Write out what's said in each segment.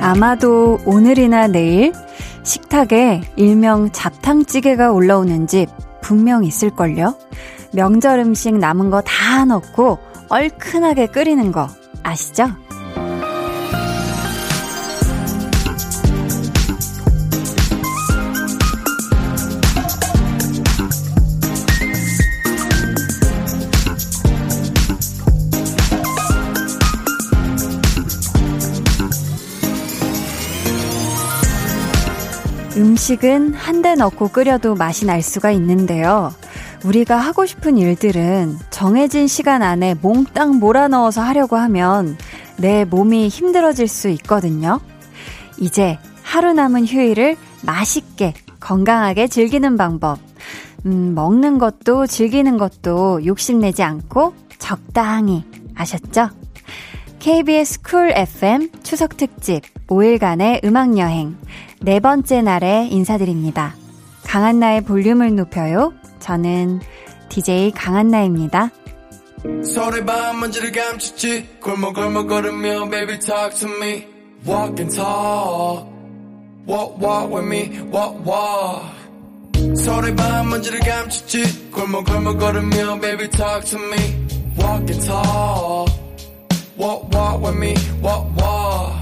아마도 오늘이나 내일 식탁에 일명 잡탕찌개가 올라오는 집 분명 있을걸요? 명절 음식 남은 거 다 넣고 얼큰하게 끓이는 거 아시죠? 음식은 한 대 넣고 끓여도 맛이 날 수가 있는데요. 우리가 하고 싶은 일들은 정해진 시간 안에 몽땅 몰아넣어서 하려고 하면 내 몸이 힘들어질 수 있거든요. 이제 하루 남은 휴일을 맛있게 건강하게 즐기는 방법. 먹는 것도 즐기는 것도 욕심내지 않고 적당히 아셨죠? KBS Cool FM 추석특집 5일간의 음악여행 네 번째 날에 인사드립니다. 강한나의 볼륨을 높여요. 저는 DJ 강한나입니다. 서로의 밤먼지를 감췄지 골목골목거리며 baby talk to me walk and talk walk walk with me walk walk 서로의 밤먼지를 감췄지 골목골목거리며 baby talk to me walk and talk walk walk with me walk walk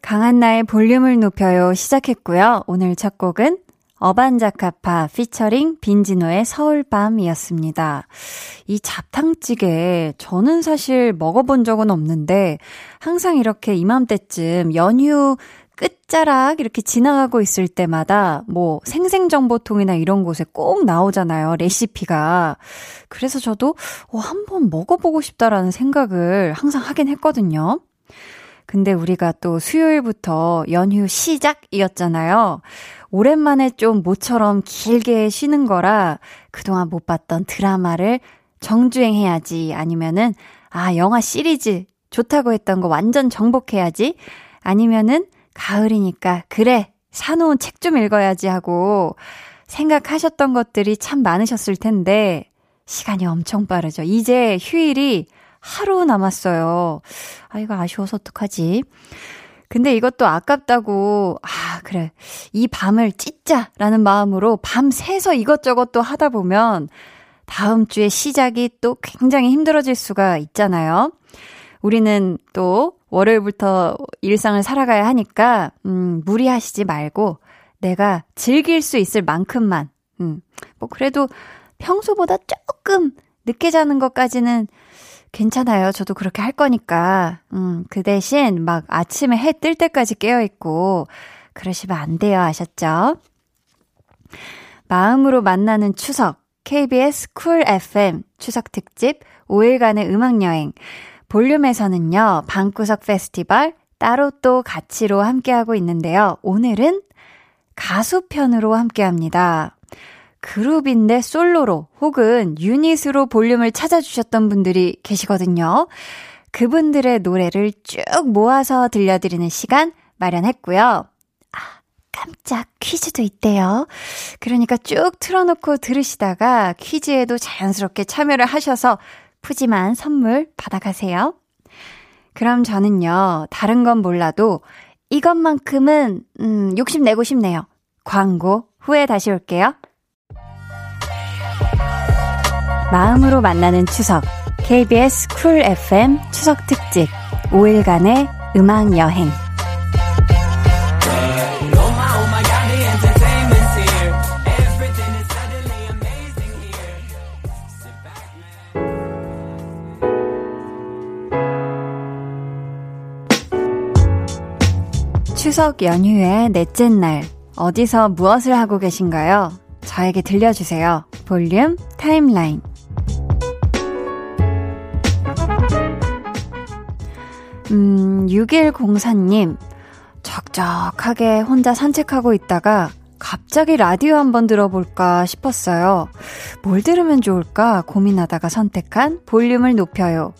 강한나의 볼륨을 높여요 시작했고요. 오늘 첫 곡은 어반자카파 피처링 빈지노의 서울밤이었습니다. 이 잡탕찌개 저는 사실 먹어본 적은 없는데 항상 이렇게 이맘때쯤 연휴 끝자락 이렇게 지나가고 있을 때마다 뭐 생생정보통이나 이런 곳에 꼭 나오잖아요. 레시피가. 그래서 저도 한번 먹어보고 싶다라는 생각을 항상 하긴 했거든요. 근데 우리가 또 수요일부터 연휴 시작이었잖아요. 오랜만에 좀 모처럼 길게 쉬는 거라 그동안 못 봤던 드라마를 정주행해야지 아니면은 영화 시리즈 좋다고 했던 거 완전 정복해야지 아니면은 가을이니까 그래 사놓은 책 좀 읽어야지 하고 생각하셨던 것들이 참 많으셨을 텐데 시간이 엄청 빠르죠. 이제 휴일이 하루 남았어요. 이거 아쉬워서 어떡하지? 근데 이것도 아깝다고 그래 이 밤을 찢자라는 마음으로 밤새서 이것저것 또 하다 보면 다음 주에 시작이 또 굉장히 힘들어질 수가 있잖아요. 우리는 또 월요일부터 일상을 살아가야 하니까 무리하시지 말고 내가 즐길 수 있을 만큼만 뭐 그래도 평소보다 조금 늦게 자는 것까지는 괜찮아요. 저도 그렇게 할 거니까 그 대신 막 아침에 해 뜰 때까지 깨어있고 그러시면 안 돼요. 아셨죠? 마음으로 만나는 추석 KBS 쿨 FM 추석 특집 5일간의 음악여행 볼륨에서는요. 방구석 페스티벌 따로 또 같이로 함께하고 있는데요. 오늘은 가수 편으로 함께합니다. 그룹인데 솔로로 혹은 유닛으로 볼륨을 찾아주셨던 분들이 계시거든요. 그분들의 노래를 쭉 모아서 들려드리는 시간 마련했고요. 깜짝 퀴즈도 있대요. 그러니까 쭉 틀어놓고 들으시다가 퀴즈에도 자연스럽게 참여를 하셔서 푸짐한 선물 받아가세요. 그럼 저는요. 다른 건 몰라도 이것만큼은 욕심내고 싶네요. 광고 후에 다시 올게요. 마음으로 만나는 추석 KBS 쿨 FM 추석 특집 5일간의 음악 여행 추석 연휴의 넷째 날 어디서 무엇을 하고 계신가요? 저에게 들려주세요. 볼륨 타임라인6104님 적적하게 혼자 산책하고 있다가 갑자기 라디오 한번 들어볼까 싶었어요. 뭘 들으면 좋을까 고민하다가 선택한 볼륨을 높여요.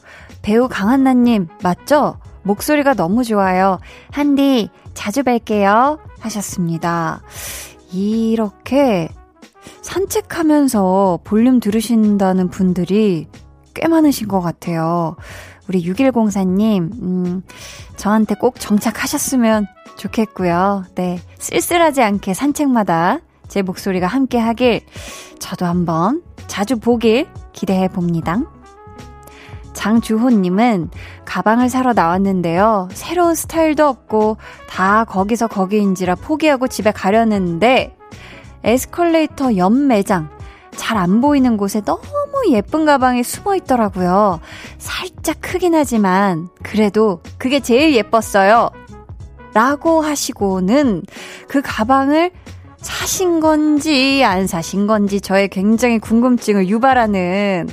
배우 강한나님 맞죠? 목소리가 너무 좋아요. 한디 자주 뵐게요 하셨습니다. 이렇게 산책하면서 볼륨 들으신다는 분들이 꽤 많으신 것 같아요. 우리 6104님 저한테 꼭 정착하셨으면 좋겠고요. 네, 쓸쓸하지 않게 산책마다 제 목소리가 함께 하길, 저도 한번 자주 보길 기대해 봅니다. 장주호님은 가방을 사러 나왔는데요. 새로운 스타일도 없고 다 거기서 거기인지라 포기하고 집에 가려는데 에스컬레이터 옆 매장 잘 안 보이는 곳에 너무 예쁜 가방이 숨어 있더라고요. 살짝 크긴 하지만 그래도 그게 제일 예뻤어요 라고 하시고는 그 가방을 사신 건지 안 사신 건지 저의 굉장히 궁금증을 유발하는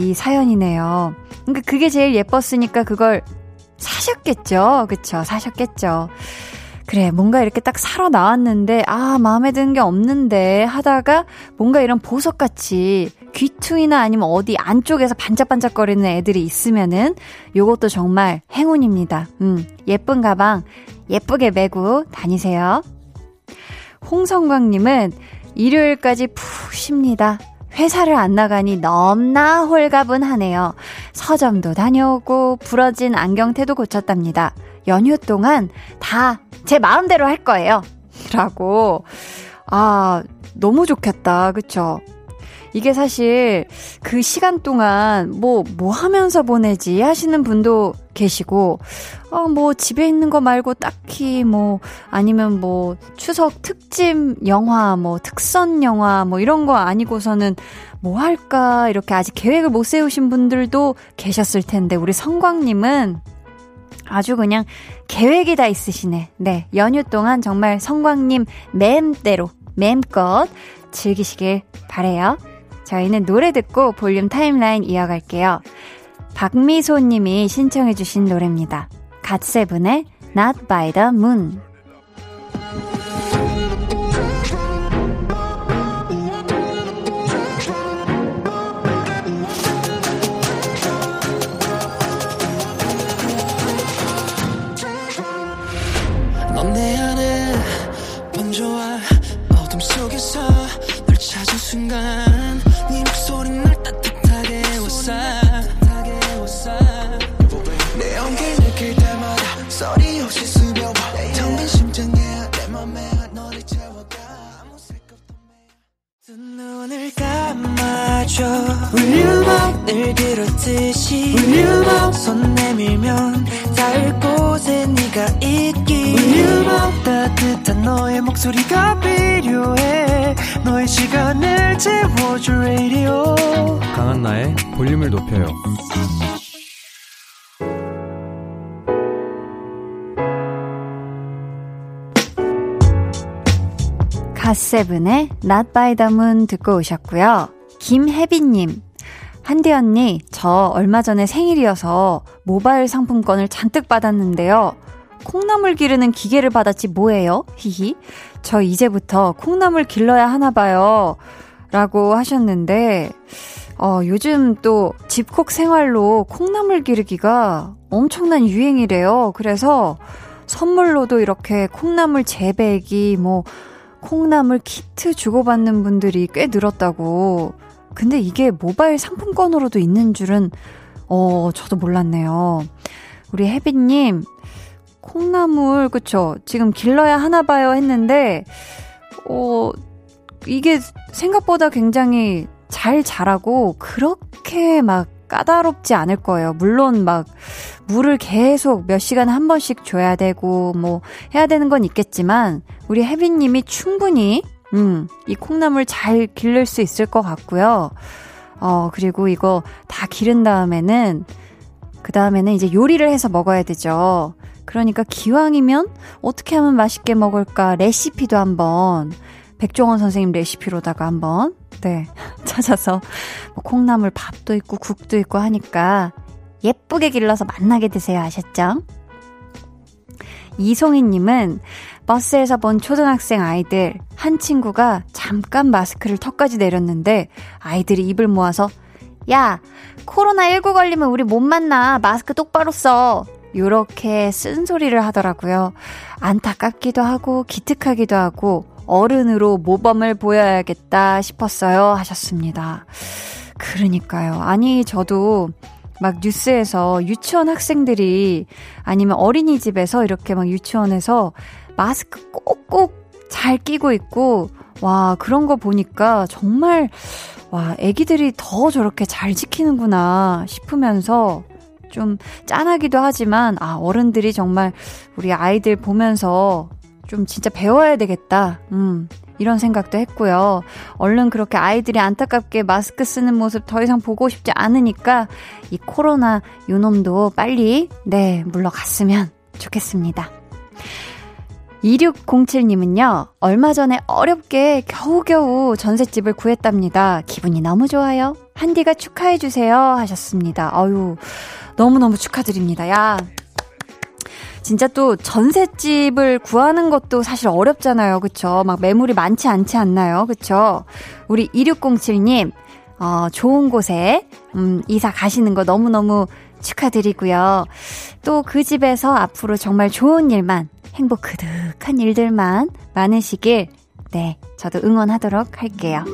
이 사연이네요. 그러니까 그게 제일 예뻤으니까 그걸 사셨겠죠. 그쵸, 사셨겠죠. 그래, 뭔가 이렇게 딱 사러 나왔는데 마음에 드는 게 없는데 하다가 뭔가 이런 보석같이 귀퉁이나 아니면 어디 안쪽에서 반짝반짝거리는 애들이 있으면은 요것도 정말 행운입니다. 예쁜 가방 예쁘게 메고 다니세요. 홍성광님은 일요일까지 푹 쉽니다. 회사를 안 나가니 넘나 홀가분하네요. 서점도 다녀오고 부러진 안경테도 고쳤답니다. 연휴 동안 다 제 마음대로 할 거예요 라고. 너무 좋겠다. 그쵸? 이게 사실 그 시간 동안 뭐 하면서 보내지 하시는 분도 계시고, 뭐 집에 있는 거 말고 딱히 아니면 추석 특집 영화, 특선 영화 이런 거 아니고서는 뭐 할까 이렇게 아직 계획을 못 세우신 분들도 계셨을 텐데, 우리 성광님은 아주 그냥 계획이 다 있으시네. 네, 연휴 동안 정말 성광님 맴대로 맴껏 즐기시길 바래요. 저희는 노래 듣고 볼륨 타임라인 이어갈게요. 박미소님이 신청해 주신 노래입니다. 갓세븐의 Not by the Moon. 순간 네 목소린 날 따뜻하게 웃어 내 온길 느낄 때마다 소리 없이 스며와 텅빈 심장에 내 맘에 너를 채워가 아무 생각도 두 눈을 감아줘 Will you move 늘 비롯듯이 Will you move 손 내밀면 닿을 곳에 네가 있기 Will you move 따뜻한 너의 목소리가 필요해 너의 시간을 채워줄 라디오 강한나의 볼륨을 높여요. 갓세븐의 Not by the Moon 듣고 오셨고요. 김혜빈님, 한디 언니 저 얼마 전에 생일이어서 모바일 상품권을 잔뜩 받았는데요. 콩나물 기르는 기계를 받았지 뭐예요? 히히. 저 이제부터 콩나물 길러야 하나 봐요 라고 하셨는데, 요즘 또 집콕 생활로 콩나물 기르기가 엄청난 유행이래요. 그래서 선물로도 이렇게 콩나물 재배기 콩나물 키트 주고받는 분들이 꽤 늘었다고. 근데 이게 모바일 상품권으로도 있는 줄은 저도 몰랐네요. 우리 혜빈님, 콩나물, 그쵸? 지금 길러야 하나 봐요 했는데, 이게 생각보다 굉장히 잘 자라고 그렇게 막 까다롭지 않을 거예요. 물론 막 물을 계속 몇 시간에 한 번씩 줘야 되고 해야 되는 건 있겠지만, 우리 혜빈님이 충분히 이 콩나물 잘 기를 수 있을 것 같고요. 그리고 이거 다 기른 다음에는 이제 요리를 해서 먹어야 되죠. 그러니까 기왕이면 어떻게 하면 맛있게 먹을까 레시피도 한번, 백종원 선생님 레시피로다가 한번 찾아서 콩나물 밥도 있고 국도 있고 하니까 예쁘게 길러서 맛나게 드세요. 아셨죠? 이송희님은 버스에서 본 초등학생 아이들 한 친구가 잠깐 마스크를 턱까지 내렸는데 아이들이 입을 모아서 야, 코로나19 걸리면 우리 못 만나. 마스크 똑바로 써. 요렇게 쓴소리를 하더라고요. 안타깝기도 하고 기특하기도 하고 어른으로 모범을 보여야겠다 싶었어요 하셨습니다. 그러니까요. 아니 저도 막 뉴스에서 유치원 학생들이 아니면 어린이집에서 이렇게 막 유치원에서 마스크 꼭꼭 잘 끼고 있고 와 그런 거 보니까 정말 와 애기들이 더 저렇게 잘 지키는구나 싶으면서 좀 짠하기도 하지만 아 어른들이 정말 우리 아이들 보면서 좀 진짜 배워야 되겠다 이런 생각도 했고요. 얼른 그렇게 아이들이 안타깝게 마스크 쓰는 모습 더 이상 보고 싶지 않으니까 이 코로나 요놈도 빨리 네 물러갔으면 좋겠습니다. 2607님은요. 얼마 전에 어렵게 겨우겨우 전셋집을 구했답니다. 기분이 너무 좋아요. 한디가 축하해주세요 하셨습니다. 아유 너무너무 축하드립니다. 야 진짜 또 전셋집을 구하는 것도 사실 어렵잖아요. 그쵸? 막 매물이 많지 않지 않나요? 그쵸? 우리 2607님 좋은 곳에 이사 가시는 거 너무너무 축하드리고요. 또 그 집에서 앞으로 정말 좋은 일만 행복 그득한 일들만 많으시길 네 저도 응원하도록 할게요.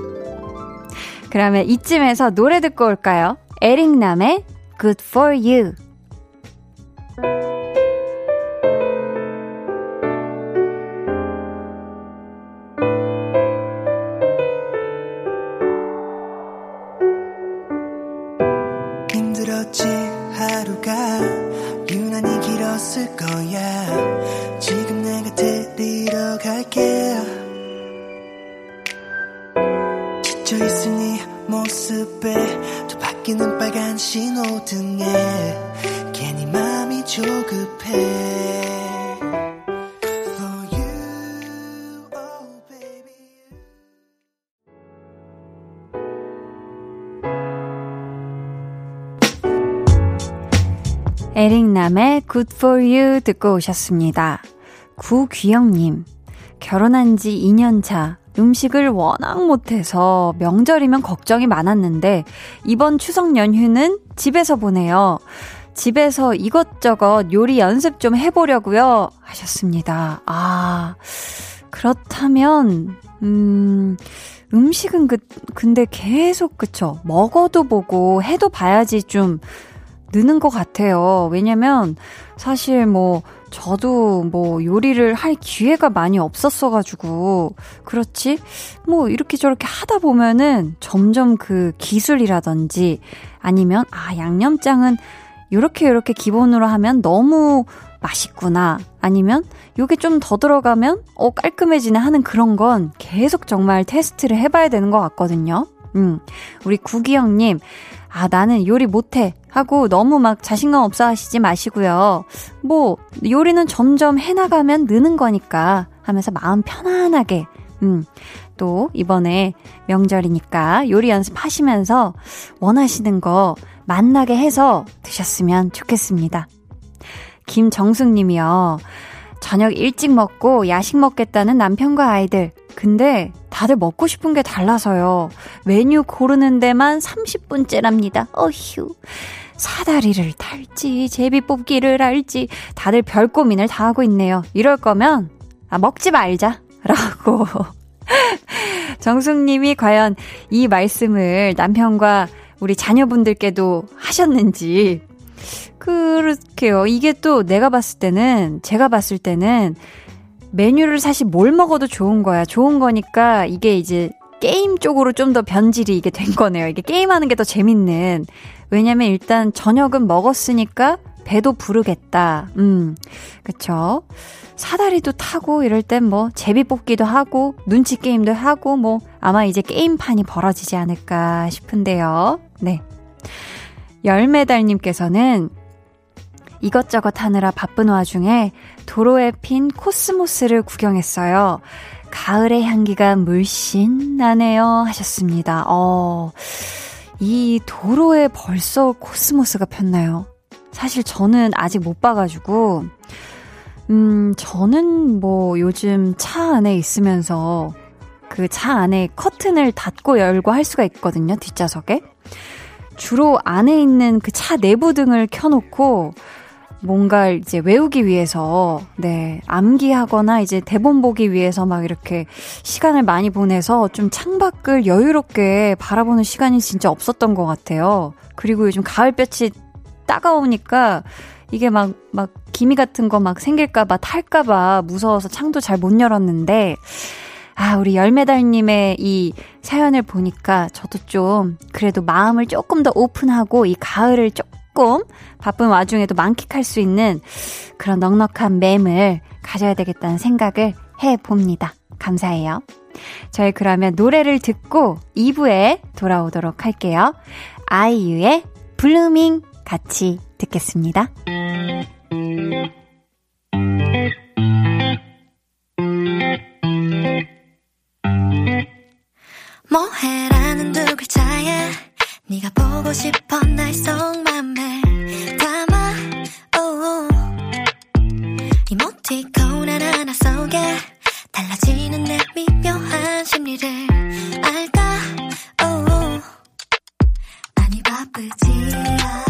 그러면 이쯤에서 노래 듣고 올까요? 에릭남의 Good For You. 힘들었지 하루가 유난히 길었을 거야. 지금 내가 데리러 갈게. 지쳐있을 네 모습에 또 바뀌는 빨간 신호등에 괜히 마음이 조급해. 에릭남의 Good For You 듣고 오셨습니다. 구귀영님, 결혼한 지 2년 차 음식을 워낙 못해서 명절이면 걱정이 많았는데 이번 추석 연휴는 집에서 보내요. 집에서 이것저것 요리 연습 좀 해보려고요 하셨습니다. 아, 그렇다면 음식은 근데 계속 그쵸? 먹어도 보고 해도 봐야지 좀 느는 것 같아요. 왜냐면 사실 뭐 저도 뭐 요리를 할 기회가 많이 없었어가지고 그렇지 뭐 이렇게 저렇게 하다 보면은 점점 그 기술이라든지 아니면 아 양념장은 요렇게 기본으로 하면 너무 맛있구나 아니면 요게 좀 더 들어가면 깔끔해지네 하는 그런 건 계속 정말 테스트를 해봐야 되는 것 같거든요. 우리 구기영님 아 나는 요리 못해 하고 너무 막 자신감 없어 하시지 마시고요. 뭐 요리는 점점 해나가면 느는 거니까 하면서 마음 편안하게 또 이번에 명절이니까 요리 연습하시면서 원하시는 거 맛나게 해서 드셨으면 좋겠습니다. 김정숙님이요. 저녁 일찍 먹고 야식 먹겠다는 남편과 아이들 근데 다들 먹고 싶은 게 달라서요. 메뉴 고르는 데만 30분째랍니다. 어휴. 사다리를 탈지 제비 뽑기를 할지 다들 별 고민을 다 하고 있네요. 이럴 거면 먹지 말자 라고 정숙님이 과연 이 말씀을 남편과 우리 자녀분들께도 하셨는지 그렇게요. 이게 또 제가 봤을 때는 메뉴를 사실 뭘 먹어도 좋은 거야. 좋은 거니까 이게 이제 게임 쪽으로 좀 더 변질이 이게 된 거네요. 이게 게임하는 게 더 재밌는. 왜냐면 일단 저녁은 먹었으니까 배도 부르겠다. 그쵸. 사다리도 타고 이럴 땐 뭐 제비 뽑기도 하고 눈치 게임도 하고 뭐 아마 이제 게임판이 벌어지지 않을까 싶은데요. 네. 열매달님께서는 이것저것 하느라 바쁜 와중에 도로에 핀 코스모스를 구경했어요. 가을의 향기가 물씬 나네요 하셨습니다. 이 도로에 벌써 코스모스가 폈나요? 사실 저는 아직 못 봐가지고 저는 뭐 요즘 차 안에 있으면서 그 차 안에 커튼을 닫고 열고 할 수가 있거든요, 뒷좌석에. 주로 안에 있는 그 차 내부 등을 켜놓고 뭔가 이제 외우기 위해서, 네, 암기하거나 이제 대본 보기 위해서 막 이렇게 시간을 많이 보내서 좀 창밖을 여유롭게 바라보는 시간이 진짜 없었던 것 같아요. 그리고 요즘 가을볕이 따가우니까 이게 막 기미 같은 거 막 생길까봐 탈까봐 무서워서 창도 잘 못 열었는데, 아, 우리 열매달님의 이 사연을 보니까 저도 좀 그래도 마음을 조금 더 오픈하고 이 가을을 조금 바쁜 와중에도 만끽할 수 있는 그런 넉넉한 맴을 가져야 되겠다는 생각을 해봅니다. 감사해요. 저희 그러면 노래를 듣고 2부에 돌아오도록 할게요. 아이유의 블루밍 같이 듣겠습니다. 뭐해라는 두 글자에 네가 보고 싶어 날 속맘에 담아 오 이모티콘 하나하나 속에 달라지는 내 미묘한 심리를 알까 오 많이 바쁘지 않아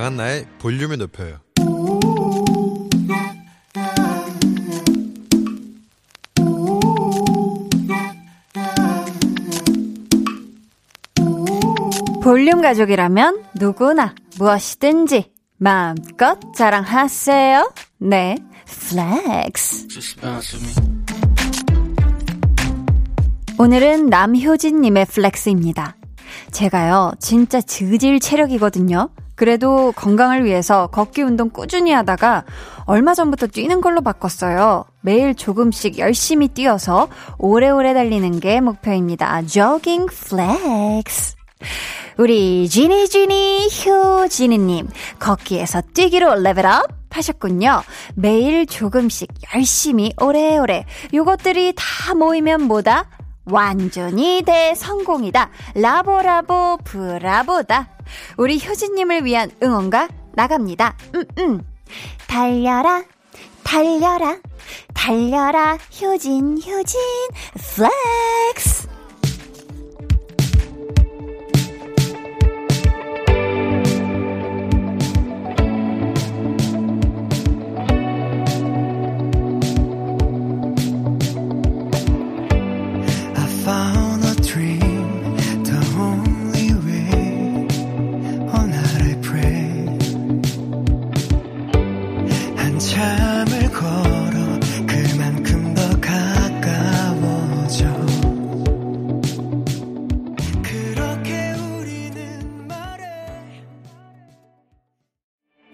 나 나의 볼륨을 높여요. 볼륨 가족이라면 누구나 무엇이든지 마음껏 자랑하세요. 네, 플렉스. 오늘은 남효진님의 플렉스입니다. 제가요 진짜 저질 체력이거든요. 그래도 건강을 위해서 걷기 운동 꾸준히 하다가 얼마 전부터 뛰는 걸로 바꿨어요. 매일 조금씩 열심히 뛰어서 오래오래 달리는 게 목표입니다. 조깅 플렉스. 우리 지니 효진이님 걷기에서 뛰기로 레벨업 하셨군요. 매일 조금씩 열심히 오래오래 요것들이 다 모이면 뭐다? 완전히 대성공이다. 라보라보 브라보다. 우리 효진님을 위한 응원가 나갑니다. 달려라 달려라 달려라 효진 플렉스.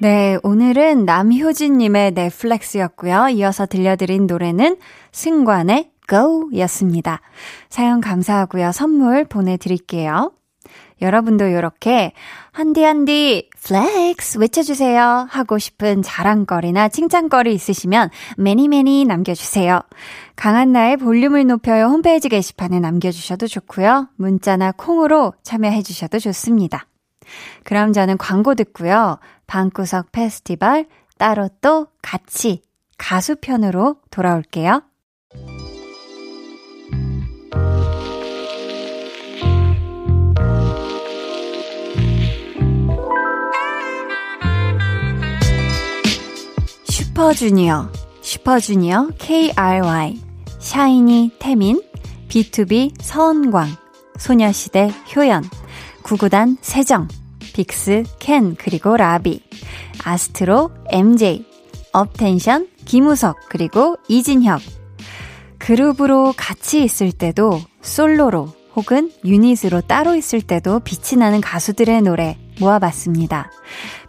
네, 오늘은 남효진님의 넷플렉스였고요. 이어서 들려드린 노래는 승관의 Go였습니다. 사연 감사하고요. 선물 보내드릴게요. 여러분도 이렇게 한디 플렉스 외쳐주세요 하고 싶은 자랑거리나 칭찬거리 있으시면 매니매니 남겨주세요. 강한나의 볼륨을 높여요 홈페이지 게시판에 남겨주셔도 좋고요. 문자나 콩으로 참여해주셔도 좋습니다. 그럼 저는 광고 듣고요. 방구석 페스티벌 따로 또 같이 가수 편으로 돌아올게요. 슈퍼주니어 KRY, 샤이니 태민, B2B 서은광, 소녀시대 효연, 구구단 세정, 빅스 켄 그리고 라비, 아스트로 MJ, 업텐션 김우석 그리고 이진혁. 그룹으로 같이 있을 때도 솔로로 혹은 유닛으로 따로 있을 때도 빛이 나는 가수들의 노래 모아봤습니다.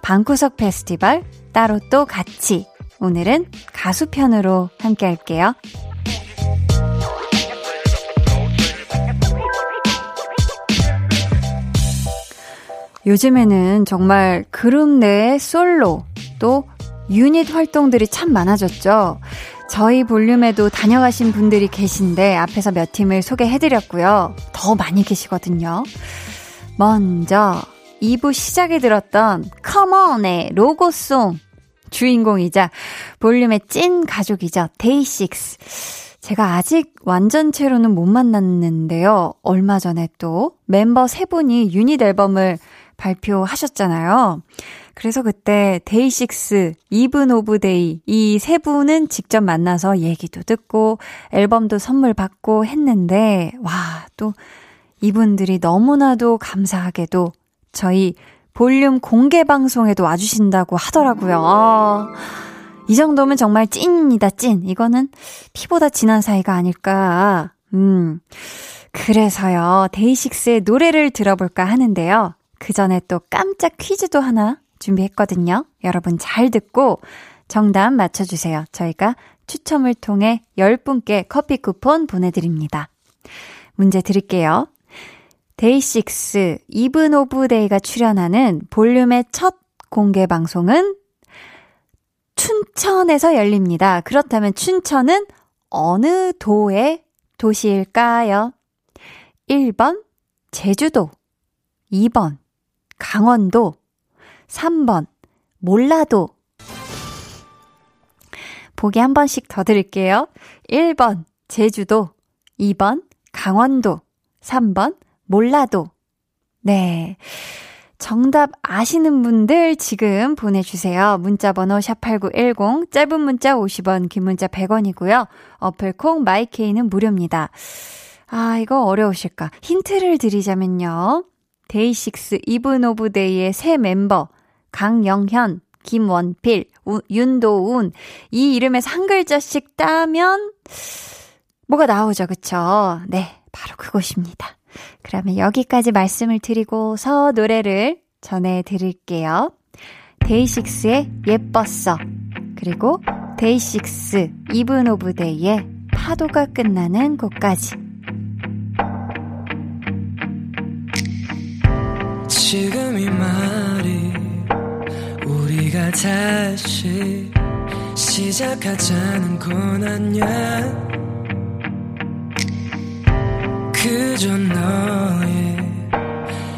방구석 페스티벌 따로 또 같이 오늘은 가수 편으로 함께 할게요. 요즘에는 정말 그룹 내의 솔로 또 유닛 활동들이 참 많아졌죠. 저희 볼륨에도 다녀가신 분들이 계신데 앞에서 몇 팀을 소개해드렸고요. 더 많이 계시거든요. 먼저 2부 시작에 들었던 컴온의 로고송 주인공이자 볼륨의 찐 가족이죠. 데이식스. 제가 아직 완전체로는 못 만났는데요. 얼마 전에 또 멤버 세 분이 유닛 앨범을 발표하셨잖아요. 그래서 그때 데이식스, 이븐 오브 데이 이 세 분은 직접 만나서 얘기도 듣고 앨범도 선물 받고 했는데 와, 또 이분들이 너무나도 감사하게도 저희 볼륨 공개 방송에도 와주신다고 하더라고요. 이 정도면 정말 찐입니다, 찐. 이거는 피보다 진한 사이가 아닐까. 그래서요, 데이식스의 노래를 들어볼까 하는데요. 그 전에 또 깜짝 퀴즈도 하나 준비했거든요. 여러분 잘 듣고 정답 맞춰주세요. 저희가 추첨을 통해 10분께 커피 쿠폰 보내드립니다. 문제 드릴게요. 데이식스 이븐 오브 데이가 출연하는 볼륨의 첫 공개 방송은 춘천에서 열립니다. 그렇다면 춘천은 어느 도의 도시일까요? 1번 제주도, 2번 강원도, 3번 몰라도. 보기 한 번씩 더 드릴게요. 1번 제주도, 2번 강원도, 3번 몰라도. 네, 정답 아시는 분들 지금 보내주세요. 문자번호 샵8910, 짧은 문자 50원, 긴 문자 100원이고요. 어플콩 마이케이는 무료입니다. 아, 이거 어려우실까. 힌트를 드리자면요, 데이식스 이븐 오브 데이의 새 멤버 강영현, 김원필, 윤도운 이 이름에서 한 글자씩 따면 뭐가 나오죠, 그쵸? 네, 바로 그곳입니다. 그러면 여기까지 말씀을 드리고서 노래를 전해드릴게요. 데이식스의 예뻤어, 그리고 데이식스 이븐 오브 데이의 파도가 끝나는 곳까지. 지금 이 말이 우리가 다시 시작하자는건 아냐. 그저 너의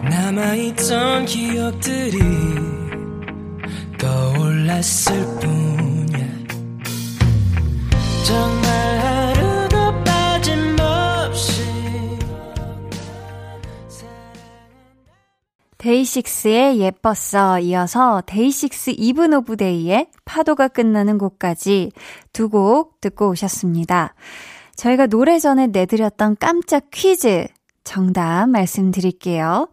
남아있던 기억들이 떠올랐을 뿐이야. 정말 하루도 빠짐없이 데이식스의 예뻤어 이어서 데이식스 이븐 오브 데이의 파도가 끝나는 곳까지 두 곡 듣고 오셨습니다. 저희가 노래 전에 내드렸던 깜짝 퀴즈 정답 말씀드릴게요.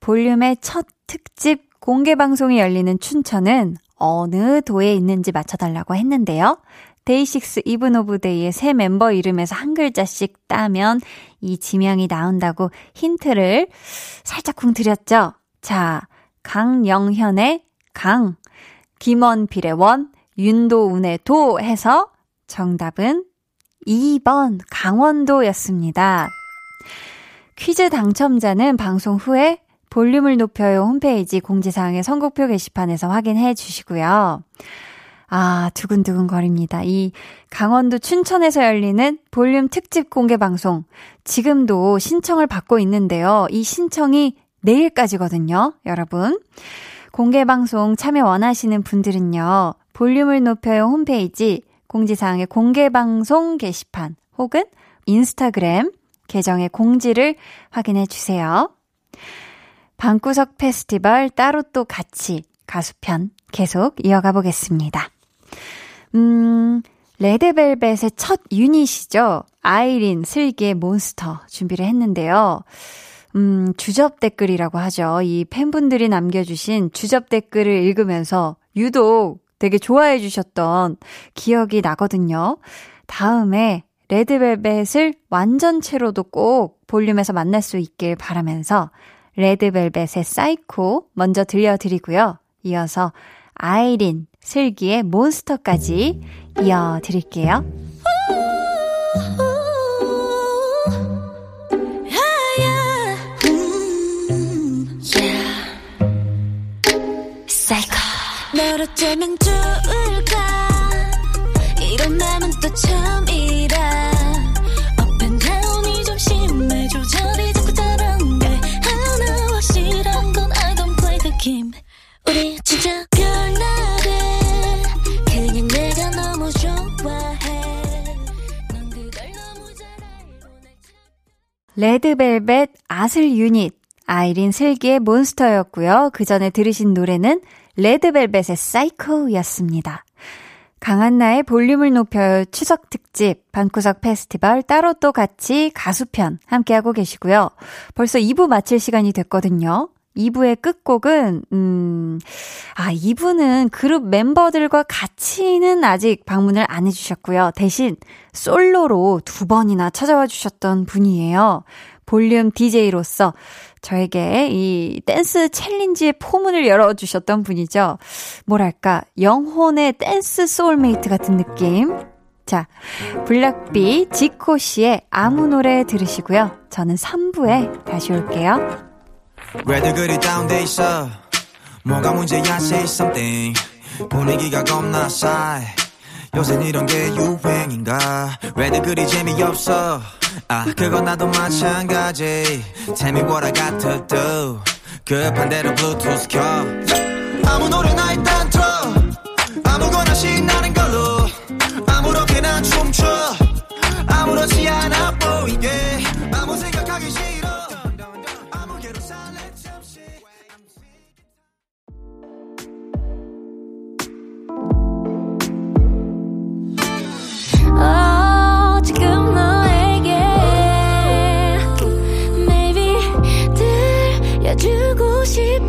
볼륨의 첫 특집 공개 방송이 열리는 춘천은 어느 도에 있는지 맞춰달라고 했는데요. 데이식스 이븐 오브 데이의 새 멤버 이름에서 한 글자씩 따면 이 지명이 나온다고 힌트를 살짝쿵 드렸죠. 자, 강영현의 강, 김원필의 원, 윤도운의 도 해서 정답은 2번 강원도였습니다. 퀴즈 당첨자는 방송 후에 볼륨을 높여요 홈페이지 공지사항의 선곡표 게시판에서 확인해 주시고요. 아, 두근두근 거립니다. 이 강원도 춘천에서 열리는 볼륨 특집 공개 방송, 지금도 신청을 받고 있는데요. 이 신청이 내일까지거든요, 여러분. 공개 방송 참여 원하시는 분들은요, 볼륨을 높여요 홈페이지 공지사항의 공개방송 게시판 혹은 인스타그램 계정의 공지를 확인해 주세요. 방구석 페스티벌 따로 또 같이 가수편 계속 이어가 보겠습니다. 레드벨벳의 첫 유닛이죠. 아이린, 슬기의 몬스터 준비를 했는데요. 주접 댓글이라고 하죠. 이 팬분들이 남겨주신 주접 댓글을 읽으면서 유독 되게 좋아해 주셨던 기억이 나거든요. 다음에 레드벨벳을 완전체로도 꼭 볼륨에서 만날 수 있길 바라면서 레드벨벳의 사이코 먼저 들려드리고요. 이어서 아이린, 슬기의 몬스터까지 이어드릴게요. 너로 되면 좋을까 이런 마음은 또 처음이라 Up and down이 좀 심해 조절이 자꾸 다른데 하나 확실한 건 I don't play the game 우리 진짜 별나래 그냥 내가 너무 좋아해 넌 그걸 너무 잘 알고 레드벨벳 아슬 유닛 아이린 슬기의 몬스터였고요. 그 전에 들으신 노래는 레드벨벳의 사이코였습니다. 강한나의 볼륨을 높여요 추석 특집 방구석 페스티벌 따로 또 같이 가수편 함께하고 계시고요. 벌써 2부 마칠 시간이 됐거든요. 2부의 끝곡은 2부는 그룹 멤버들과 같이는 아직 방문을 안 해주셨고요. 대신 솔로로 2번이나 찾아와 주셨던 분이에요. 볼륨 DJ로서 저에게 이 댄스 챌린지의 포문을 열어주셨던 분이죠. 뭐랄까 영혼의 댄스 소울메이트 같은 느낌. 자, 블락비 지코 씨의 아무 노래 들으시고요. 저는 3부에 다시 올게요. 왜들 그리 다운돼 있어 뭐가 문제야 say something 분위기가 겁나 싸해 요새 이런 게 유행인가 왜들 그리 재미없어 아 그건 나도 마찬가지 Tell me what I got to do 그 반대로 블루투스 켜 아무 노래나 일단 틀어 아무거나 신나는 걸로 아무렇게나 춤춰 아무렇지 않아 보이게 아무 생각하기 싫어 아무개로 살래 잠시 지금 너 주고 싶은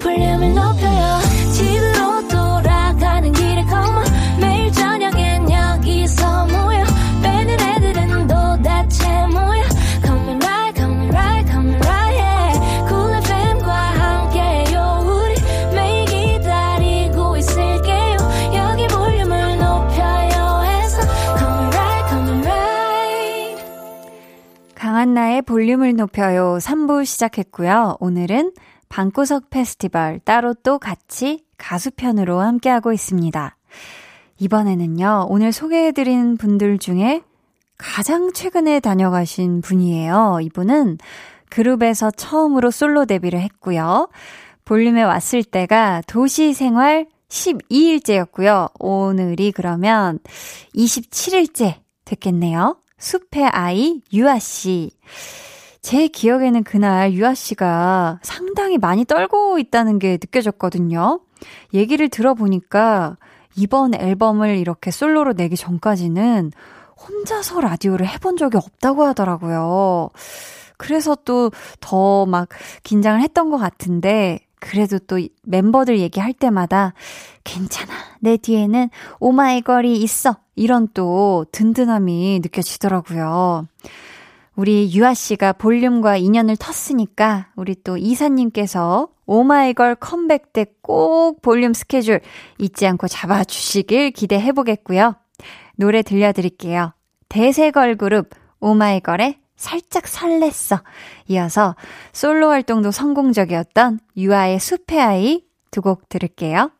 볼륨을 높여요 집으로 돌아가는 길에 come on 매일 저녁엔 여기서 모여 빼는 애들은 도대체 뭐야 Come right, come right, come right yeah. Cool FM과 함께요 우리 매일 기다리고 있을게요 여기 볼륨을 높여요 해서 Come right, come right 강한나의 볼륨을 높여요 3부 시작했고요. 오늘은 방구석 페스티벌 따로 또 같이 가수편으로 함께하고 있습니다. 이번에는요. 오늘 소개해드린 분들 중에 가장 최근에 다녀가신 분이에요. 이분은 그룹에서 처음으로 솔로 데뷔를 했고요. 볼륨에 왔을 때가 도시생활 12일째였고요. 오늘이 그러면 27일째 됐겠네요. 숲의 아이 유아 씨. 제 기억에는 그날 유아 씨가 상당히 많이 떨고 있다는 게 느껴졌거든요. 얘기를 들어보니까 이번 앨범을 이렇게 솔로로 내기 전까지는 혼자서 라디오를 해본 적이 없다고 하더라고요. 그래서 또 더 막 긴장을 했던 것 같은데 그래도 또 멤버들 얘기할 때마다 괜찮아, 내 뒤에는 오마이걸이 있어 이런 또 든든함이 느껴지더라고요. 우리 유아 씨가 볼륨과 인연을 텄으니까 우리 또 이사님께서 오마이걸 컴백 때 꼭 볼륨 스케줄 잊지 않고 잡아주시길 기대해보겠고요. 노래 들려드릴게요. 대세걸 그룹 오마이걸의 살짝 설렜어. 이어서 솔로 활동도 성공적이었던 유아의 숲의 아이 두 곡 들을게요.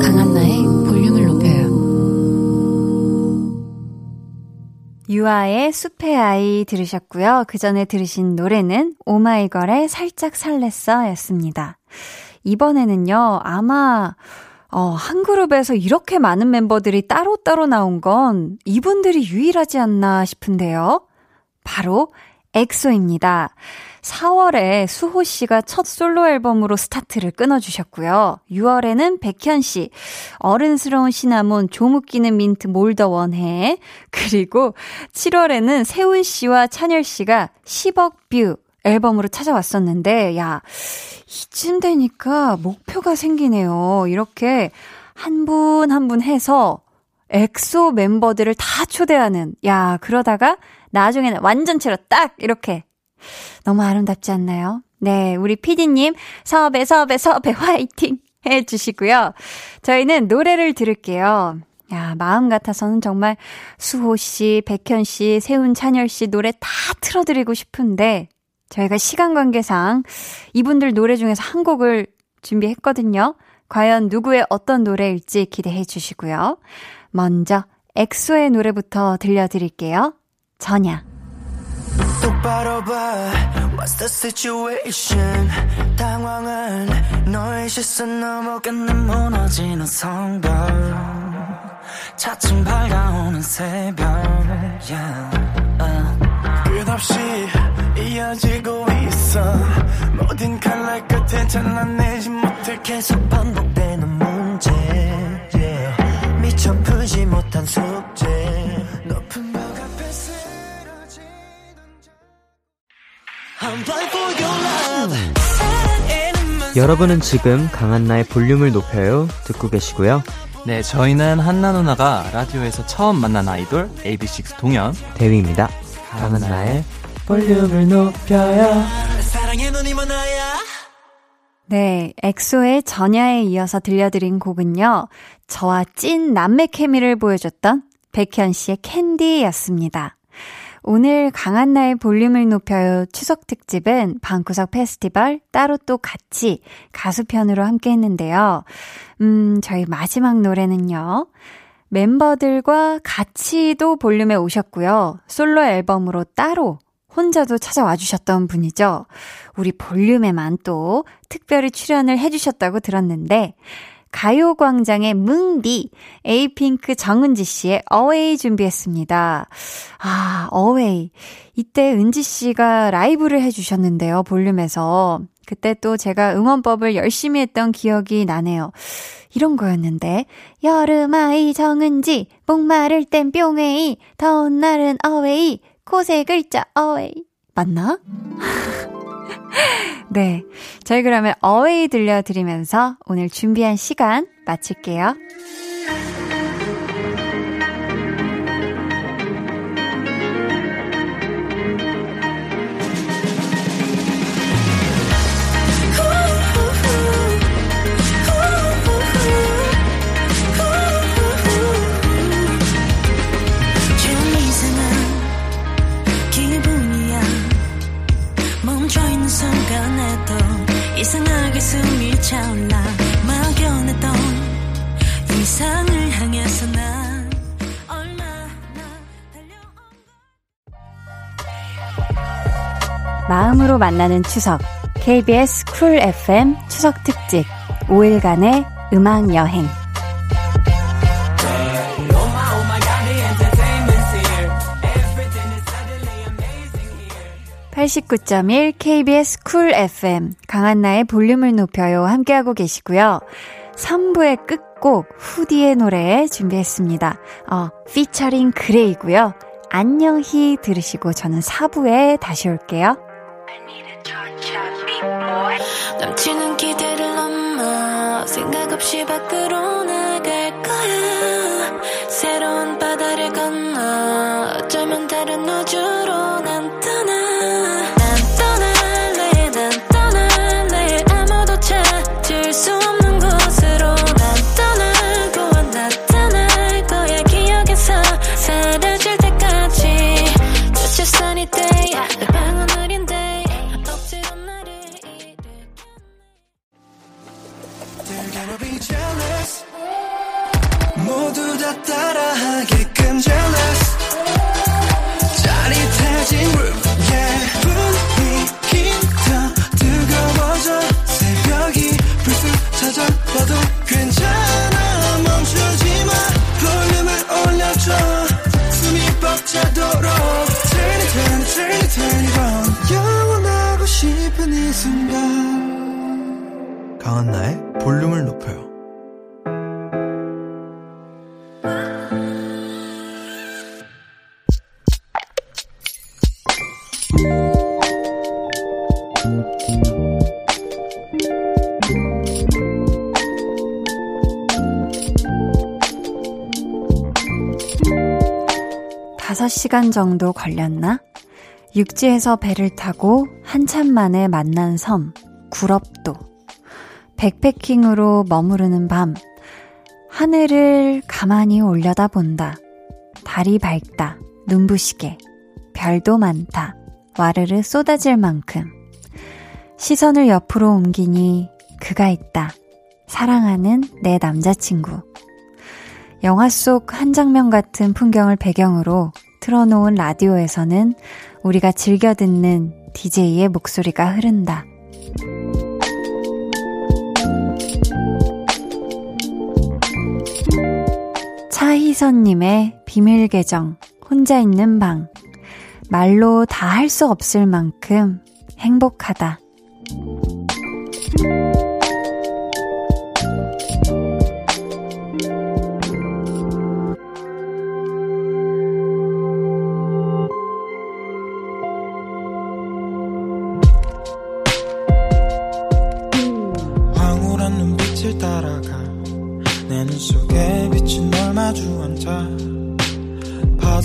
강한나의 볼륨을 높여요. 유아의 숲의 아이 들으셨고요. 그 전에 들으신 노래는 오마이걸의 살짝 설렜어 였습니다. 이번에는요, 아마 한 그룹에서 이렇게 많은 멤버들이 따로따로 나온 건 이분들이 유일하지 않나 싶은데요. 바로 엑소입니다. 4월에 수호 씨가 첫 솔로 앨범으로 스타트를 끊어주셨고요. 6월에는 백현 씨, 어른스러운 시나몬, 조무끼는 민트, 몰더 원해. 그리고 7월에는 세훈 씨와 찬열 씨가 10억 뷰 앨범으로 찾아왔었는데, 야, 이쯤 되니까 목표가 생기네요. 이렇게 한 분 한 분 해서 엑소 멤버들을 다 초대하는, 야, 그러다가 나중에는 완전체로 딱 이렇게. 너무 아름답지 않나요? 네, 우리 PD님 섭외 화이팅 해주시고요. 저희는 노래를 들을게요. 야, 마음 같아서는 정말 수호 씨, 백현 씨, 세훈, 찬열 씨 노래 다 틀어드리고 싶은데 저희가 시간 관계상 이분들 노래 중에서 한 곡을 준비했거든요. 과연 누구의 어떤 노래일지 기대해 주시고요. 먼저 엑소의 노래부터 들려드릴게요. 전야. 똑바로 봐. What's the situation? 당황한 너의 실수 넘어갔는 무너지는 성벽. 차츰 밝아오는 새벽. 끝없이 이어지고 있어. 모든 칼날 끝에 잘라내지 못해 계속 반복되는 문제. Yeah. 미처 풀지 못한 숙제. 높은 벽 앞에서. 여러분은 지금 강한나의 볼륨을 높여요 듣고 계시고요. 네, 저희는 한나 누나가 라디오에서 처음 만난 아이돌 AB6IX 동현 대위입니다. 강한나의 볼륨을 높여요. 네, 엑소의 전야에 이어서 들려드린 곡은요, 저와 찐 남매 케미를 보여줬던 백현 씨의 캔디였습니다. 오늘 강한나의 볼륨을 높여요 추석 특집은 방구석 페스티벌 따로 또 같이 가수편으로 함께 했는데요. 저희 마지막 노래는요, 멤버들과 같이도 볼륨에 오셨고요, 솔로 앨범으로 따로 혼자도 찾아와 주셨던 분이죠. 우리 볼륨에만 또 특별히 출연을 해주셨다고 들었는데, 가요광장의 뭉디, 에이핑크 정은지 씨의 어웨이 준비했습니다. 아, 어웨이. 이때 은지 씨가 라이브를 해주셨는데요, 볼륨에서. 그때 또 제가 응원법을 열심히 했던 기억이 나네요. 이런 거였는데, 여름아이 정은지, 목마를 땐 뿅웨이, 더운 날은 어웨이, 코세 글자 어웨이. 맞나? 네, 저희 그러면 어웨이 들려드리면서 오늘 준비한 시간 마칠게요. 순간에도 이상하게 숨이 차올라 막연했던 이상을 향해서 난 얼마나 달려온가. 마음으로 만나는 추석 KBS 쿨 FM 추석 특집 5일간의 음악 여행. Day6 89.1 KBS 쿨 FM 강한나의 볼륨을 높여요 함께하고 계시고요. 3부의 끝곡 후디의 노래 준비했습니다. 피처링 그레이고요. 안녕히 들으시고 저는 4부에 다시 올게요. 넘치는 기대를 넘어 생각 없이 밖으로 나갈 거야. 새로운 바다를 건너 어쩌면 다른 우주로 난 떠나. 모두 다 따라하게끔 jealous 순간 강한나의 볼륨을 높여요. 다섯 시간 정도 걸렸나? 육지에서 배를 타고 한참 만에 만난 섬, 구럽도. 백패킹으로 머무르는 밤, 하늘을 가만히 올려다본다. 달이 밝다, 눈부시게. 별도 많다, 와르르 쏟아질 만큼. 시선을 옆으로 옮기니 그가 있다. 사랑하는 내 남자친구. 영화 속 한 장면 같은 풍경을 배경으로 틀어놓은 라디오에서는 우리가 즐겨 듣는 DJ의 목소리가 흐른다. 차희선님의 비밀 계정, 혼자 있는 방. 말로 다 할 수 없을 만큼 행복하다.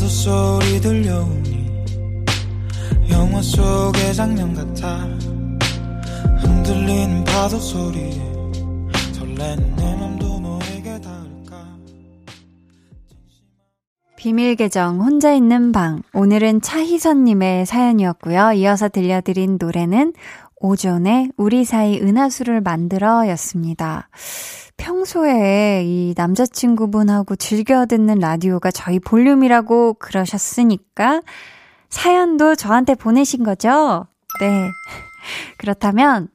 소리 들려오니 영화 속의 장면 같아. 흔들리는 파도 소리에 설레는 내 맘도 너에게 닿을까. 비밀 계정 혼자 있는 방, 오늘은 차희선님의 사연이었고요. 이어서 들려드린 노래는 오존의 우리 사이 은하수를 만들어 였습니다. 평소에 이 남자친구분하고 즐겨 듣는 라디오가 저희 볼륨이라고 그러셨으니까 사연도 저한테 보내신 거죠? 네. 그렇다면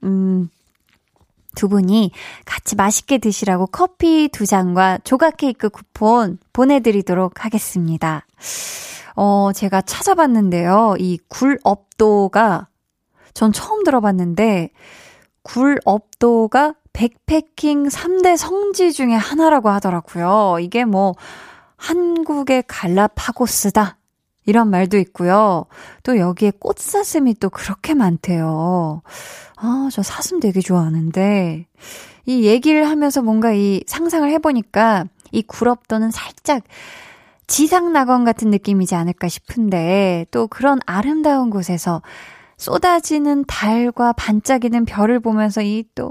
두 분이 같이 맛있게 드시라고 커피 2잔과 조각 케이크 쿠폰 보내드리도록 하겠습니다. 제가 찾아봤는데요. 이 굴업도가 전 처음 들어봤는데 굴업도가 백패킹 3대 성지 중에 하나라고 하더라고요. 이게 뭐 한국의 갈라파고스다 이런 말도 있고요. 또 여기에 꽃사슴이 또 그렇게 많대요. 아, 저 사슴 되게 좋아하는데 이 얘기를 하면서 뭔가 이 상상을 해보니까 이 굴업도는 살짝 지상낙원 같은 느낌이지 않을까 싶은데 또 그런 아름다운 곳에서 쏟아지는 달과 반짝이는 별을 보면서 이 또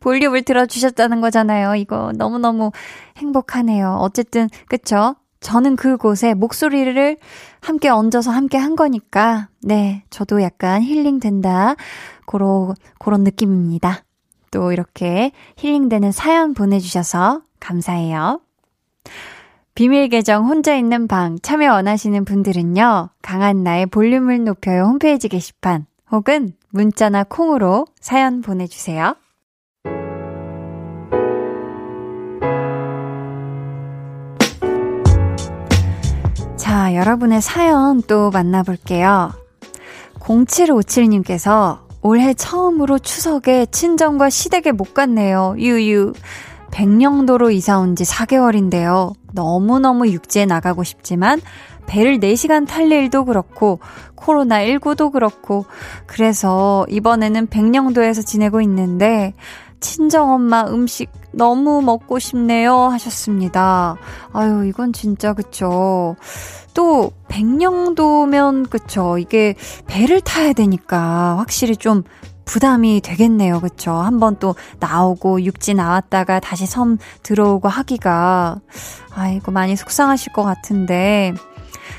볼륨을 들어주셨다는 거잖아요. 이거 너무너무 행복하네요. 어쨌든 그쵸? 저는 그곳에 목소리를 함께 얹어서 함께 한 거니까 네, 저도 약간 힐링된다. 그런 느낌입니다. 또 이렇게 힐링되는 사연 보내주셔서 감사해요. 비밀 계정 혼자 있는 방 참여 원하시는 분들은요. 강한나의 볼륨을 높여요 홈페이지 게시판 혹은 문자나 콩으로 사연 보내주세요. 자, 여러분의 사연 또 만나볼게요. 0757님께서 올해 처음으로 추석에 친정과 시댁에 못 갔네요. 유유. 백령도로 이사 온 지 4개월인데요. 너무너무 육지에 나가고 싶지만 배를 4시간 탈 일도 그렇고 코로나19도 그렇고 그래서 이번에는 백령도에서 지내고 있는데 친정엄마 음식 너무 먹고 싶네요 하셨습니다. 아유, 이건 진짜 그쵸. 또 백령도면 그쵸. 이게 배를 타야 되니까 확실히 좀 부담이 되겠네요. 그쵸? 한번 또 나오고 육지 나왔다가 다시 섬 들어오고 하기가 아이고 많이 속상하실 것 같은데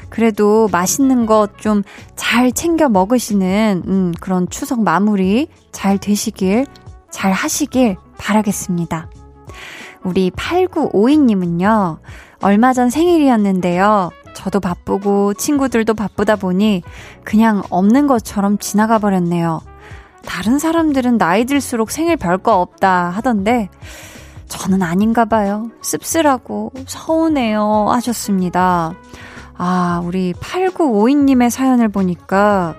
그래도 맛있는 것 좀 잘 챙겨 먹으시는 그런 추석 마무리 잘 되시길 잘 하시길 바라겠습니다. 우리 8952님은요. 얼마 전 생일이었는데요. 저도 바쁘고 친구들도 바쁘다 보니 그냥 없는 것처럼 지나가 버렸네요. 다른 사람들은 나이 들수록 생일 별거 없다 하던데 저는 아닌가 봐요. 씁쓸하고 서운해요 하셨습니다. 아, 우리 8952님의 사연을 보니까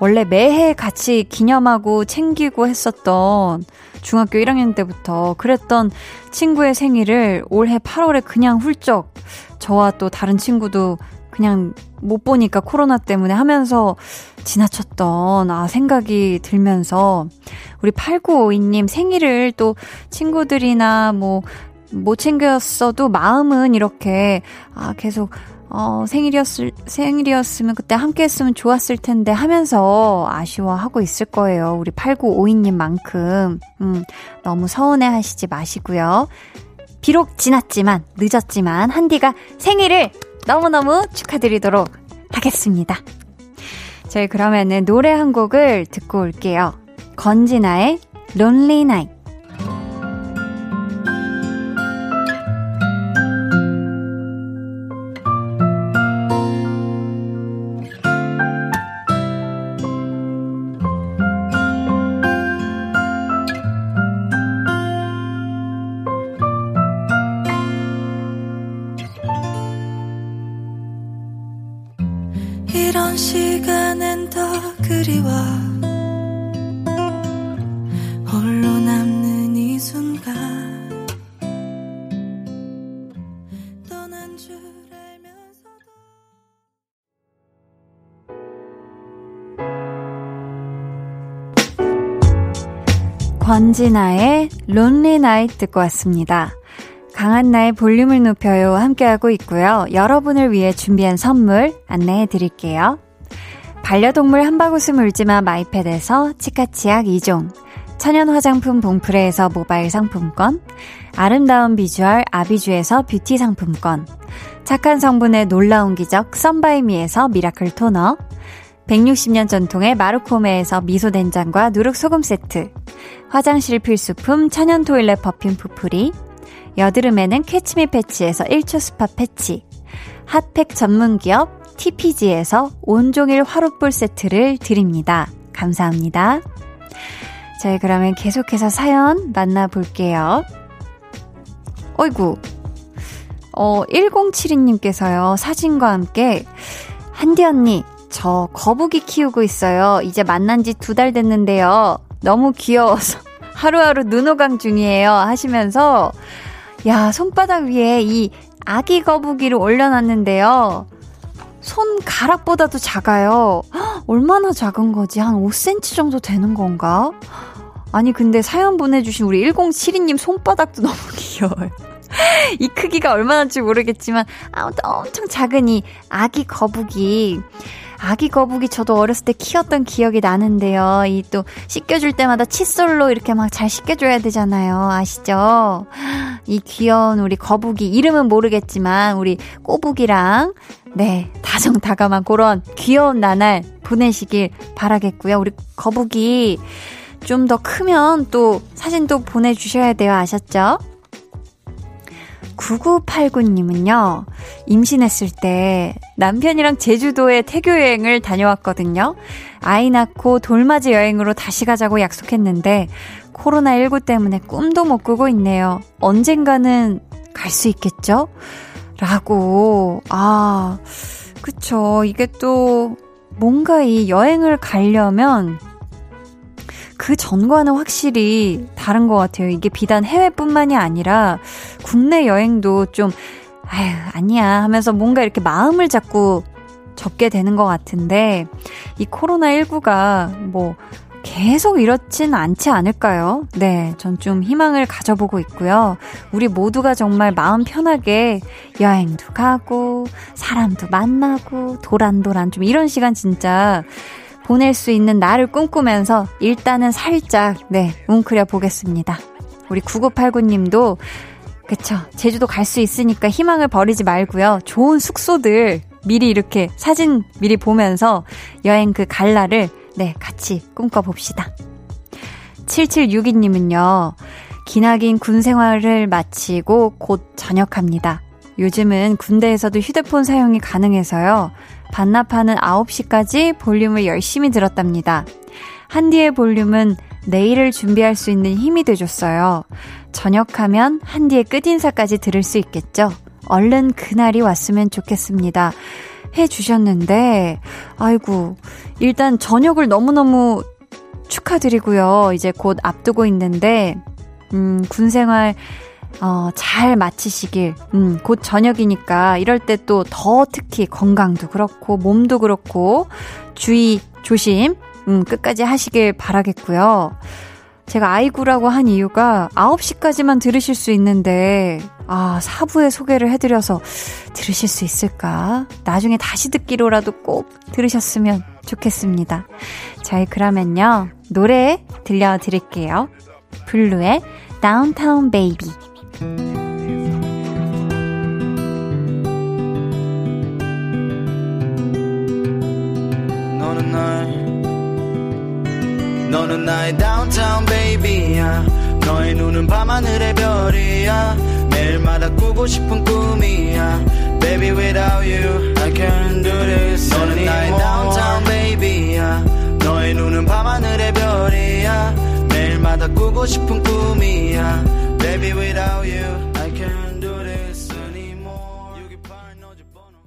원래 매해 같이 기념하고 챙기고 했었던 중학교 1학년 때부터 그랬던 친구의 생일을 올해 8월에 그냥 훌쩍 저와 또 다른 친구도 그냥 못 보니까 코로나 때문에 하면서 지나쳤던 생각이 들면서 우리 8952님 생일을 또 친구들이나 뭐 못 챙겼어도 마음은 이렇게 계속 생일이었으면 그때 함께 했으면 좋았을 텐데 하면서 아쉬워하고 있을 거예요. 우리 8952님만큼 너무 서운해하시지 마시고요. 비록 지났지만 늦었지만 한디가 생일을 너무너무 축하드리도록 하겠습니다. 저희 그러면은 노래 한 곡을 듣고 올게요. 건지나의 Lonely Night. 권진아의 론리 나이트 듣고 왔습니다. 강한나의 볼륨을 높여요 함께하고 있고요. 여러분을 위해 준비한 선물 안내해드릴게요. 반려동물 한바구스 물지마 마이패드에서 치카치약 2종, 천연 화장품 봉프레에서 모바일 상품권, 아름다운 비주얼 아비주에서 뷰티 상품권, 착한 성분의 놀라운 기적 썬바이미에서 미라클 토너, 160년 전통의 마루코메에서 미소된장과 누룩소금 세트, 화장실 필수품 천연 토일렛 퍼퓸 푸풀이, 여드름에는 캐치미 패치에서 1초 스파 패치, 핫팩 전문기업 TPG에서 온종일 화룻불 세트를 드립니다. 감사합니다. 저희 그러면 계속해서 사연 만나볼게요. 어이구 1072님께서요. 사진과 함께 한디 언니 저 거북이 키우고 있어요. 이제 만난 지 2달 됐는데요. 너무 귀여워서 하루하루 눈호강 중이에요 하시면서 야 손바닥 위에 이 아기 거북이를 올려놨는데요. 손가락보다도 작아요. 헉, 얼마나 작은 거지? 한 5cm 정도 되는 건가? 아니 근데 사연 보내주신 우리 1072님 손바닥도 너무 귀여워요. 이 크기가 얼마나인지 모르겠지만 아무튼 엄청 작은 이 아기 거북이. 아기 거북이 저도 어렸을 때 키웠던 기억이 나는데요. 이 또 씻겨줄 때마다 칫솔로 이렇게 막 잘 씻겨줘야 되잖아요. 아시죠? 이 귀여운 우리 거북이 이름은 모르겠지만 우리 꼬북이랑 네 다정다감한 그런 귀여운 나날 보내시길 바라겠고요. 우리 거북이 좀 더 크면 또 사진도 보내주셔야 돼요. 아셨죠? 9989님은요. 임신했을 때 남편이랑 제주도에 태교 여행을 다녀왔거든요. 아이 낳고 돌맞이 여행으로 다시 가자고 약속했는데 코로나19 때문에 꿈도 못 꾸고 있네요. 언젠가는 갈 수 있겠죠? 라고 그쵸. 이게 또 뭔가 이 여행을 가려면 그 전과는 확실히 다른 것 같아요. 이게 비단 해외뿐만이 아니라 국내 여행도 좀 아유 아니야 하면서 뭔가 이렇게 마음을 자꾸 접게 되는 것 같은데 이 코로나19가 뭐 계속 이렇진 않지 않을까요? 네, 전 좀 희망을 가져보고 있고요. 우리 모두가 정말 마음 편하게 여행도 가고 사람도 만나고 도란도란 좀 이런 시간 진짜 보낼 수 있는 나를 꿈꾸면서 일단은 살짝 네 웅크려 보겠습니다. 우리 9989님도 그쵸 제주도 갈 수 있으니까 희망을 버리지 말고요. 좋은 숙소들 미리 이렇게 사진 미리 보면서 여행 그 갈 날을 네 같이 꿈꿔봅시다. 7762님은요. 기나긴 군 생활을 마치고 곧 전역합니다. 요즘은 군대에서도 휴대폰 사용이 가능해서요. 반납하는 9시까지 볼륨을 열심히 들었답니다. 한디의 볼륨은 내일을 준비할 수 있는 힘이 돼줬어요. 저녁하면 한디의 끝인사까지 들을 수 있겠죠? 얼른 그날이 왔으면 좋겠습니다. 해주셨는데, 아이고, 일단 저녁을 너무너무 축하드리고요. 이제 곧 앞두고 있는데, 군생활 잘 마치시길. 곧 저녁이니까 이럴 때 또 더 특히 건강도 그렇고 몸도 그렇고 주의 조심 끝까지 하시길 바라겠고요. 제가 아이구라고 한 이유가 9시까지만 들으실 수 있는데, 아, 4부에 소개를 해드려서 들으실 수 있을까? 나중에 다시 듣기로라도 꼭 들으셨으면 좋겠습니다. 저희 그러면요, 노래 들려드릴게요. 블루의 다운타운 베이비. 너는 나의 다운타운 베이비야. 너의 눈은 밤하늘의 별이야. 매일마다 꾸고 싶은 꿈이야. Baby without you I can't do this anymore. 너는 나의 다운타운 베이비야. 너의 눈은 밤하늘의 별이야. 매일마다 꾸고 싶은 꿈이야. Baby without you I can't do this anymore. 628 너의 번호.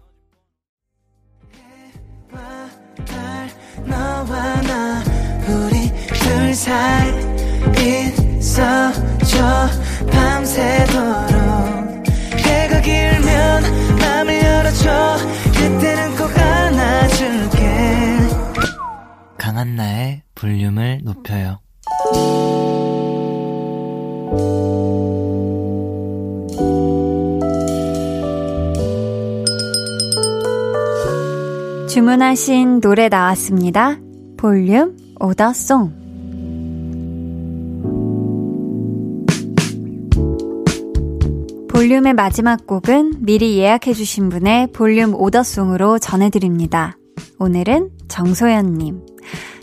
해와 달 너와 나 우리 둘 사이 있어줘 밤새도록. 해가 길면 맘을 열어줘. 그때는 꼭 안아줄게. 강한나의 볼륨을 높여요. 주문하신 노래 나왔습니다. 볼륨 오더송. 볼륨의 마지막 곡은 미리 예약해주신 분의 볼륨 오더송으로 전해드립니다. 오늘은 정소연님.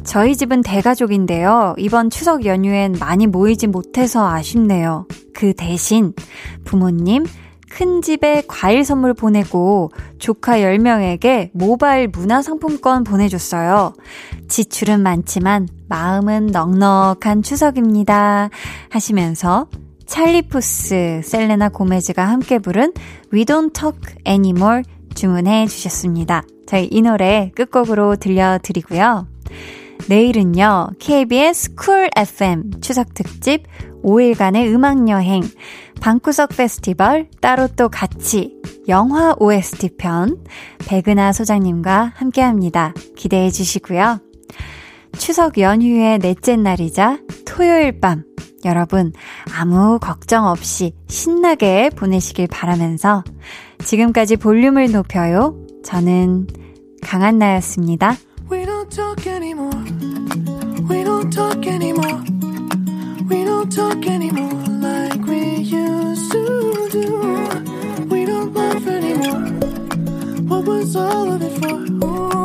저희 집은 대가족인데요. 이번 추석 연휴엔 많이 모이지 못해서 아쉽네요. 그 대신 부모님, 큰 집에 과일 선물 보내고 조카 10명에게 모바일 문화상품권 보내줬어요. 지출은 많지만 마음은 넉넉한 추석입니다. 하시면서 찰리 푸스, 셀레나 고메즈가 함께 부른 We Don't Talk Anymore 주문해 주셨습니다. 저희 이 노래 끝곡으로 들려드리고요. 내일은요, KBS Cool FM 추석특집 5일간의 음악여행, 방구석 페스티벌 따로 또 같이 영화 OST 편 백은하 소장님과 함께합니다. 기대해 주시고요. 추석 연휴의 넷째 날이자 토요일 밤, 여러분 아무 걱정 없이 신나게 보내시길 바라면서 지금까지 볼륨을 높여요. 저는 강한나였습니다. We don't talk anymore. We don't talk anymore. We don't talk anymore like we used to do. We don't laugh anymore. What was all of it for?